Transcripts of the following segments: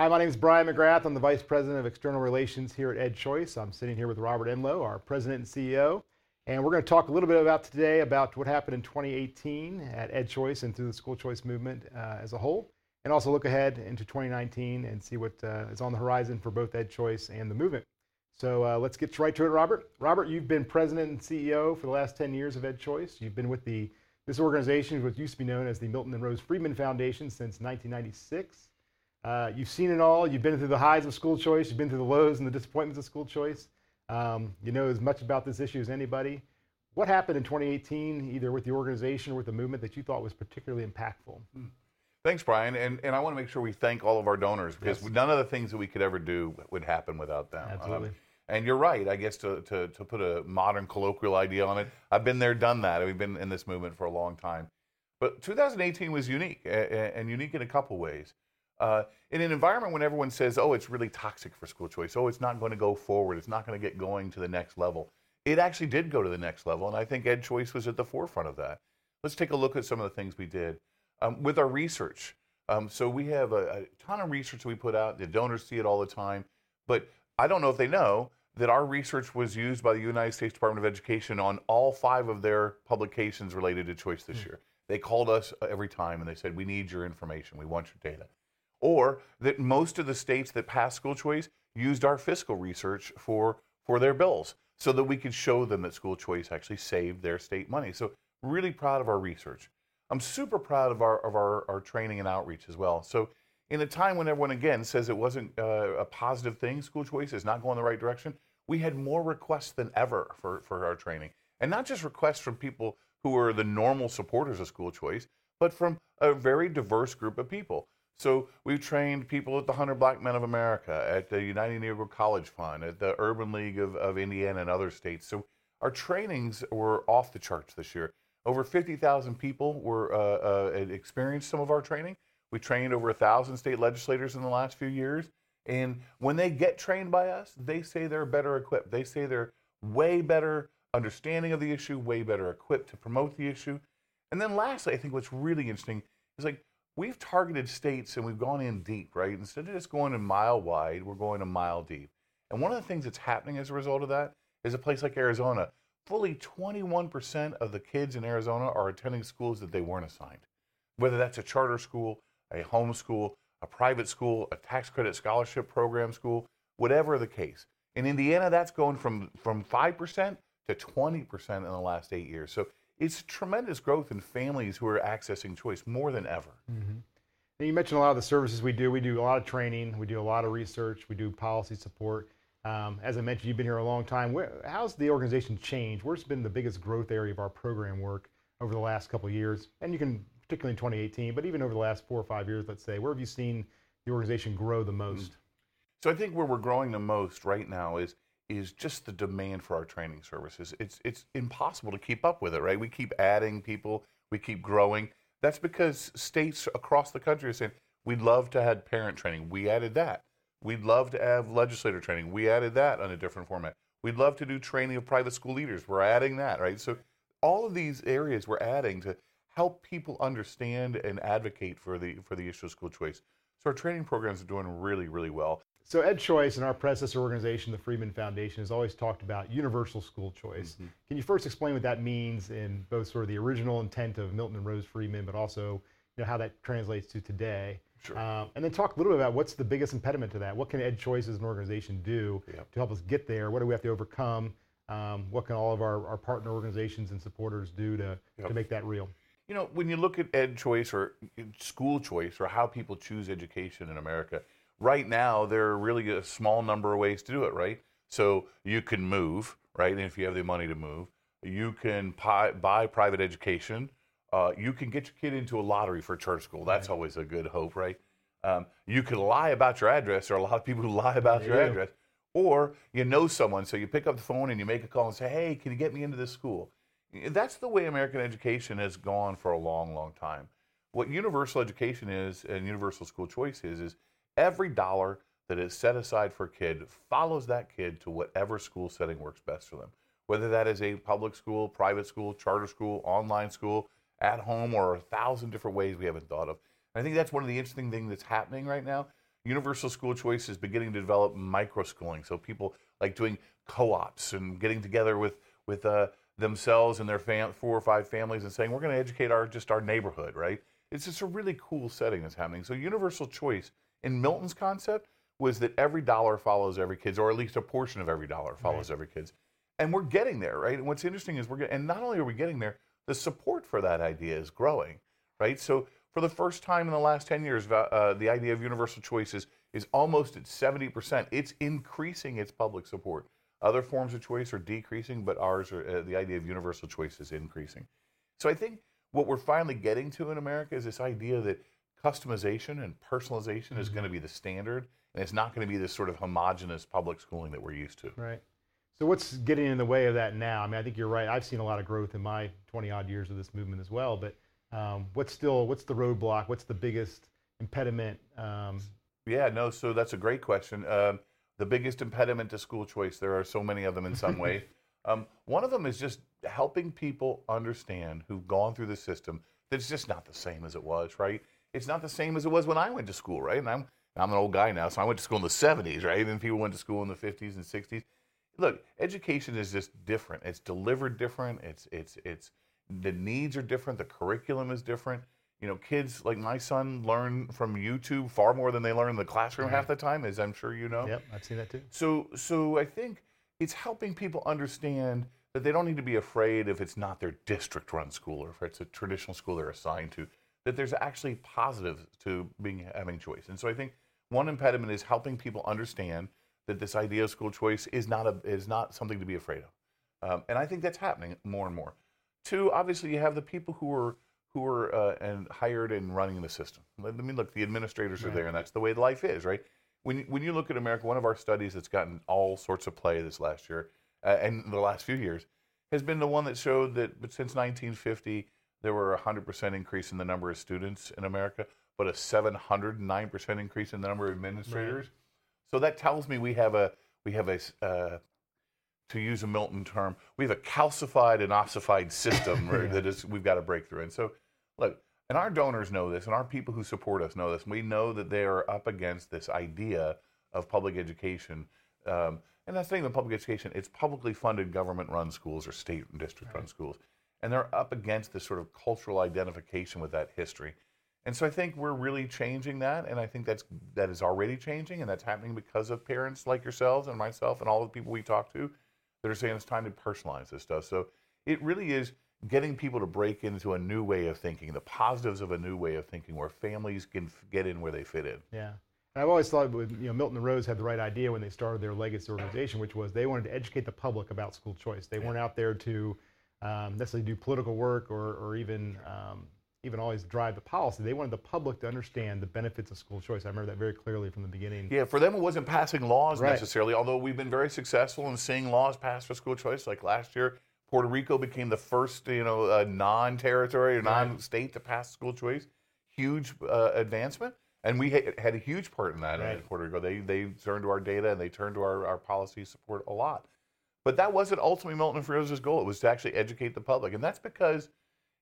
Hi, my name is Brian McGrath. I'm the Vice President of External Relations here at EdChoice. I'm sitting here with Robert Enlow, our President and CEO, and we're going to talk a little bit about today about what happened in 2018 at EdChoice and through the school choice movement as a whole, and also look ahead into 2019 and see what is on the horizon for both EdChoice and the movement. So let's get right to it, Robert. Robert, you've been President and CEO for the last 10 years of EdChoice. You've been with this organization, which used to be known as the Milton and Rose Friedman Foundation, since 1996. You've seen it all. You've been through the highs of school choice. You've been through the lows and the disappointments of school choice. You know as much about this issue as anybody. What happened in 2018, either with the organization or with the movement, that you thought was particularly impactful? Thanks, Brian. And I want to make sure we thank all of our donors, because none of the things that we could ever do would happen without them. Absolutely. And you're right, I guess, to put a modern colloquial idea on it, I've been there, done that. We've been in this movement for a long time. But 2018 was unique, and unique in a couple ways. In an environment when everyone says, oh, it's really toxic for school choice, oh, it's not going to go forward, it's not going to get going to the next level, it actually did go to the next level, and I think EdChoice was at the forefront of that. Let's take a look at some of the things we did. With our research, so we have a ton of research we put out, the donors see it all the time, but I don't know if they know that our research was used by the United States Department of Education on all 5 of their publications related to choice this year. They called us every time and they said, we need your information, we want your data. Or that most of the states that passed school choice used our fiscal research for their bills so that we could show them that school choice actually saved their state money. So really proud of our research. I'm super proud of our training and outreach as well. So in a time when everyone, again, says it wasn't a positive thing, school choice is not going the right direction, we had more requests than ever for our training. And not just requests from people who are the normal supporters of school choice, but from a very diverse group of people. So we've trained people at the 100 Black Men of America, at the United Negro College Fund, at the Urban League of Indiana and other states. So our trainings were off the charts this year. Over 50,000 people were experienced some of our training. We trained over 1,000 state legislators in the last few years. And when they get trained by us, they say they're better equipped. They say they're way better understanding of the issue, way better equipped to promote the issue. And then lastly, I think what's really interesting is, like, we've targeted states and we've gone in deep, right? Instead of just going a mile wide, we're going a mile deep. And one of the things that's happening as a result of that is a place like Arizona. Fully 21% of the kids in Arizona are attending schools that they weren't assigned. Whether that's a charter school, a home school, a private school, a tax credit scholarship program school, whatever the case. In Indiana, that's going from 5% to 20% in the last 8 years. So it's tremendous growth in families who are accessing choice more than ever. Mm-hmm. Now, you mentioned a lot of the services we do. We do a lot of training. We do a lot of research. We do policy support. As I mentioned, you've been here a long time. How's the organization changed? Where's been the biggest growth area of our program work over the last couple of years? And you can, particularly in 2018, but even over the last 4 or 5 years, let's say, where have you seen the organization grow the most? So I think where we're growing the most right now is just the demand for our training services. It's impossible to keep up with it, right? We keep adding people, we keep growing. That's because states across the country are saying, we'd love to have parent training, we added that. We'd love to have legislator training, we added that on a different format. We'd love to do training of private school leaders, we're adding that, right? So all of these areas we're adding to help people understand and advocate for the issue of school choice. So our training programs are doing really, really well. So EdChoice and our predecessor organization, the Friedman Foundation, has always talked about universal school choice. Mm-hmm. Can you first explain what that means in both sort of the original intent of Milton and Rose Friedman, but also, you know, how that translates to today? Sure. And then talk a little bit about what's the biggest impediment to that. What can EdChoice as an organization do to help us get there? What do we have to overcome? What can all of our partner organizations and supporters do to make that real? You know, when you look at EdChoice or school choice or how people choose education in America, right now there are really a small number of ways to do it, right? So you can move, right? And if you have the money to move, you can buy private education. You can get your kid into a lottery for charter school. That's always a good hope, right? You can lie about your address. There are a lot of people who lie about your address. Or you know someone, so you pick up the phone and you make a call and say, hey, can you get me into this school? That's the way American education has gone for a long, long time. What universal education is and universal school choice is every dollar that is set aside for a kid follows that kid to whatever school setting works best for them. Whether that is a public school, private school, charter school, online school, at home, or 1,000 different ways we haven't thought of. And I think that's one of the interesting things that's happening right now. universal school choice is beginning to develop micro-schooling, so people like doing co-ops and getting together with themselves and their four or five families and saying, we're going to educate our neighborhood, right? It's just a really cool setting that's happening. So universal choice, in Milton's concept, was that every dollar follows every kid's, or at least a portion of every dollar follows every kid's. And we're getting there, right? And what's interesting is and not only are we getting there, the support for that idea is growing, right? So for the first time in the last 10 years, the idea of universal choice is almost at 70%. It's increasing its public support. Other forms of choice are decreasing, but ours are, the idea of universal choice is increasing. So I think what we're finally getting to in America is this idea that customization and personalization is going to be the standard, and it's not going to be this sort of homogenous public schooling that we're used to. Right. So what's getting in the way of that now? I mean, I think you're right. I've seen a lot of growth in my 20-odd years of this movement as well, but what's the roadblock? What's the biggest impediment? So that's a great question. The biggest impediment to school choice, there are so many of them in some way. One of them is just helping people understand who've gone through the system that it's just not the same as it was, right? It's not the same as it was when I went to school, right? And I'm an old guy now, so I went to school in the 70s, right? And people went to school in the 50s and 60s. Look, education is just different. It's delivered different. It's the needs are different. The curriculum is different. You know, kids like my son learn from YouTube far more than they learn in the classroom half the time, as I'm sure you know. Yep, I've seen that too. So I think it's helping people understand that they don't need to be afraid if it's not their district-run school or if it's a traditional school they're assigned to, that there's actually positives to having choice. And so I think one impediment is helping people understand that this idea of school choice is not something to be afraid of, and I think that's happening more and more. Two, obviously, you have the people who are and hired and running the system. I mean, look, the administrators are there, and that's the way life is, right? When you look at America, one of our studies that's gotten all sorts of play this last year and the last few years has been the one that showed that since 1950 there were a 100% increase in the number of students in America, but a 709% increase in the number of administrators. Right. So that tells me we have a to use a Milton term, we have a calcified and ossified system that is we've got to break through. And so, look, and our donors know this, and our people who support us know this. We know that they are up against this idea of public education, and that's not even public education. It's publicly funded, government-run schools or state and district-run schools, and they're up against this sort of cultural identification with that history. And so I think we're really changing that, and I think that is already changing, and that's happening because of parents like yourselves and myself and all the people we talk to that are saying it's time to personalize this stuff. So it really is getting people to break into a new way of thinking, the positives of a new way of thinking where families can get in where they fit in. Yeah. And I've always thought Milton and Rose had the right idea when they started their legacy organization, which was they wanted to educate the public about school choice. They weren't out there to necessarily do political work or even always drive the policy. They wanted the public to understand the benefits of school choice. I remember that very clearly from the beginning. Yeah, for them it wasn't passing laws necessarily, although we've been very successful in seeing laws passed for school choice. Like last year, Puerto Rico became the first non-territory or non-state to pass school choice. Huge advancement. And we had a huge part in that in Puerto Rico. They turned to our data and they turned to our policy support a lot. But that wasn't ultimately Milton and Rose's goal. It was to actually educate the public. And that's because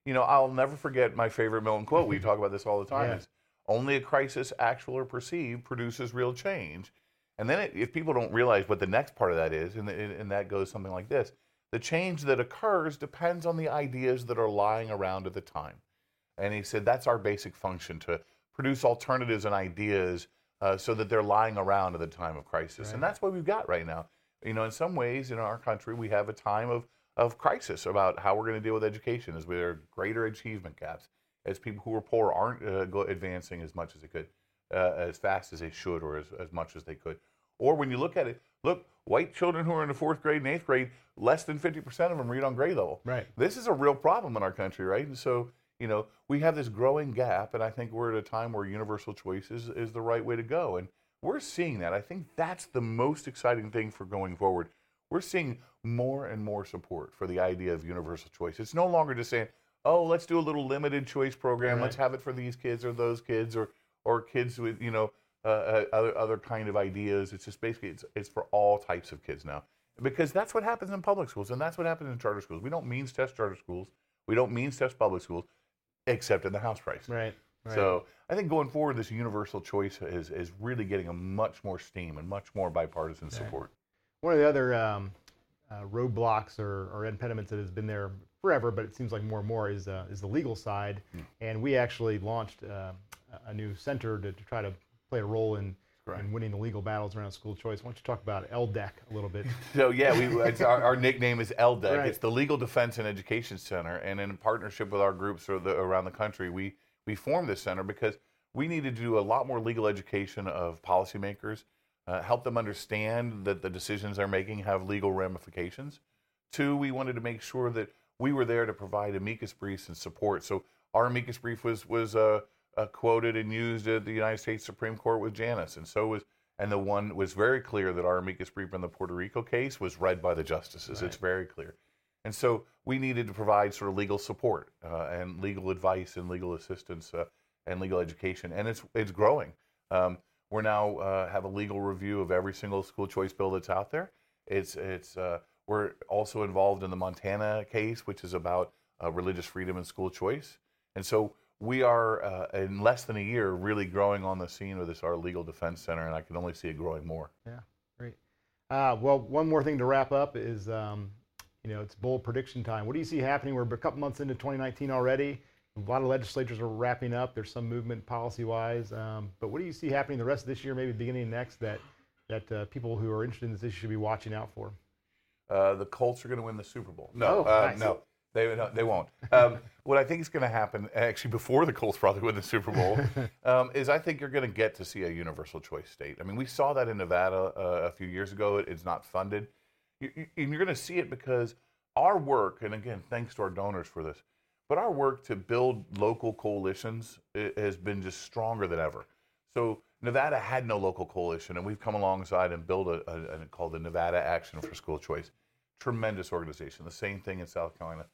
I'll never forget my favorite Milton quote. We talk about this all the time. Yeah. Is only a crisis, actual or perceived, produces real change. And then if people don't realize what the next part of that is, and that goes something like this, the change that occurs depends on the ideas that are lying around at the time. And he said that's our basic function, to produce alternatives and ideas so that they're lying around at the time of crisis. Right. And that's what we've got right now. In some ways in our country, we have a time of crisis about how we're going to deal with education as there are greater achievement gaps, as people who are poor aren't advancing as much as they could, as fast as they should, or as much as they could. Or when you look at it, white children who are in the 4th grade and 8th grade, less than 50% of them read on grade level. Right. This is a real problem in our country, right? And so, we have this growing gap, and I think we're at a time where universal choice is the right way to go. And we're seeing that. I think that's the most exciting thing for going forward. We're seeing more and more support for the idea of universal choice. It's no longer just saying, let's do a little limited choice program. Right. Let's have it for these kids or those kids or kids with, other kind of ideas. It's just basically, it's for all types of kids now. Because that's what happens in public schools, and that's what happens in charter schools. We don't means test charter schools. We don't means test public schools, except in the house price. Right. Right. So I think going forward, this universal choice is really getting a much more steam and much more bipartisan support. One of the other roadblocks or impediments that has been there forever, but it seems like more and more, is the legal side. And we actually launched a new center to try to play a role in winning the legal battles around school choice. Why don't you talk about LDEC a little bit? So it's our nickname is LDEC. Right. It's the Legal Defense and Education Center, and in partnership with our groups around the country, we formed this center because we needed to do a lot more legal education of policymakers, help them understand that the decisions they're making have legal ramifications. Two, we wanted to make sure that we were there to provide amicus briefs and support. So our amicus brief was quoted and used at the United States Supreme Court with Janus, and the one was very clear that our amicus brief in the Puerto Rico case was read by the justices. Right. It's very clear, and so we needed to provide sort of legal support and legal advice and legal assistance and legal education, and it's growing. We're now have a legal review of every single school choice bill that's out there. We're also involved in the Montana case, which is about religious freedom and school choice, and so. We are, in less than a year, really growing on the scene with this, our Legal Defense Center, and I can only see it growing more. Yeah, great. Well, one more thing to wrap up is, it's bold prediction time. What do you see happening? We're a couple months into 2019 already. A lot of legislatures are wrapping up. There's some movement policy-wise. But what do you see happening the rest of this year, maybe beginning of next, that people who are interested in this issue should be watching out for? The Colts are going to win the Super Bowl. No, nice. No. They won't. What I think is going to happen, actually before the Colts probably win the Super Bowl, is I think you're going to get to see a universal choice state. I mean, we saw that in Nevada a few years ago. It's not funded. You're going to see it because our work, and again, thanks to our donors for this, but our work to build local coalitions has been just stronger than ever. So Nevada had no local coalition, and we've come alongside and built a called the Nevada Action for School Choice. Tremendous organization. The same thing in South Carolina.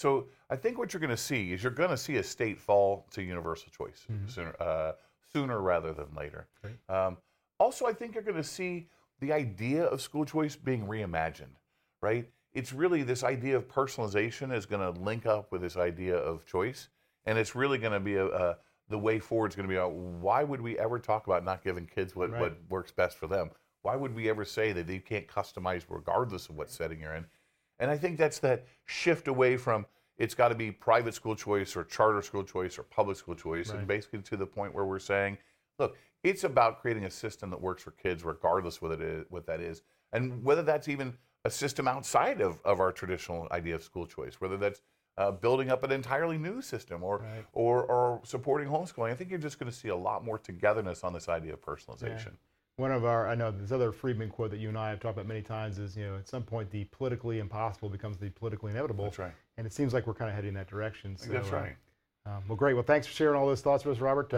So I think what you're going to see is a state fall to universal choice sooner rather than later. Right. Also, I think you're going to see the idea of school choice being reimagined, right? It's really this idea of personalization is going to link up with this idea of choice, and it's really going to be the way forward is going to be about why would we ever talk about not giving kids what works best for them? Why would we ever say that you can't customize regardless of what setting you're in? And I think that's that shift away from it's got to be private school choice or charter school choice or public school choice, right. And basically to the point where we're saying, look, it's about creating a system that works for kids regardless what that is, and whether that's even a system outside of our traditional idea of school choice, whether that's building up an entirely new system or supporting homeschooling. I think you're just going to see a lot more togetherness on this idea of personalization. Yeah. One of I know this other Friedman quote that you and I have talked about many times is, at some point the politically impossible becomes the politically inevitable. That's right. And it seems like we're kind of heading in that direction. So, that's right. Well, great. Well, thanks for sharing all those thoughts with us, Robert.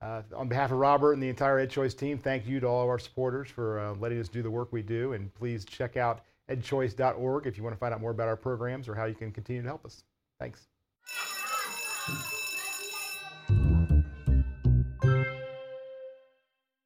On behalf of Robert and the entire EdChoice team, thank you to all of our supporters for letting us do the work we do. And please check out edchoice.org if you want to find out more about our programs or how you can continue to help us. Thanks.